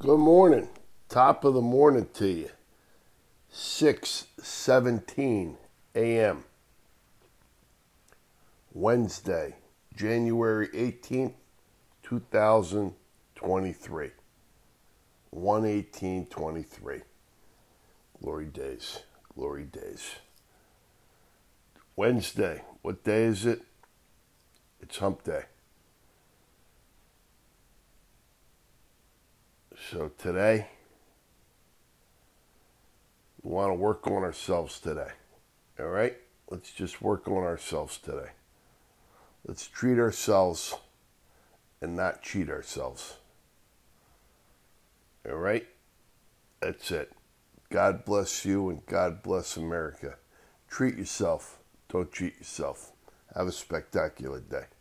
Good morning. Top of the morning to you. 6:17 a.m. Wednesday, January 18th, 2023. 1/18/23. Glory days. Glory days. Wednesday. What day is it? It's hump day. So today, we want to work on ourselves today, all right? Let's just work on ourselves today. Let's treat ourselves and not cheat ourselves, all right? That's it. God bless you and God bless America. Treat yourself. Don't cheat yourself. Have a spectacular day.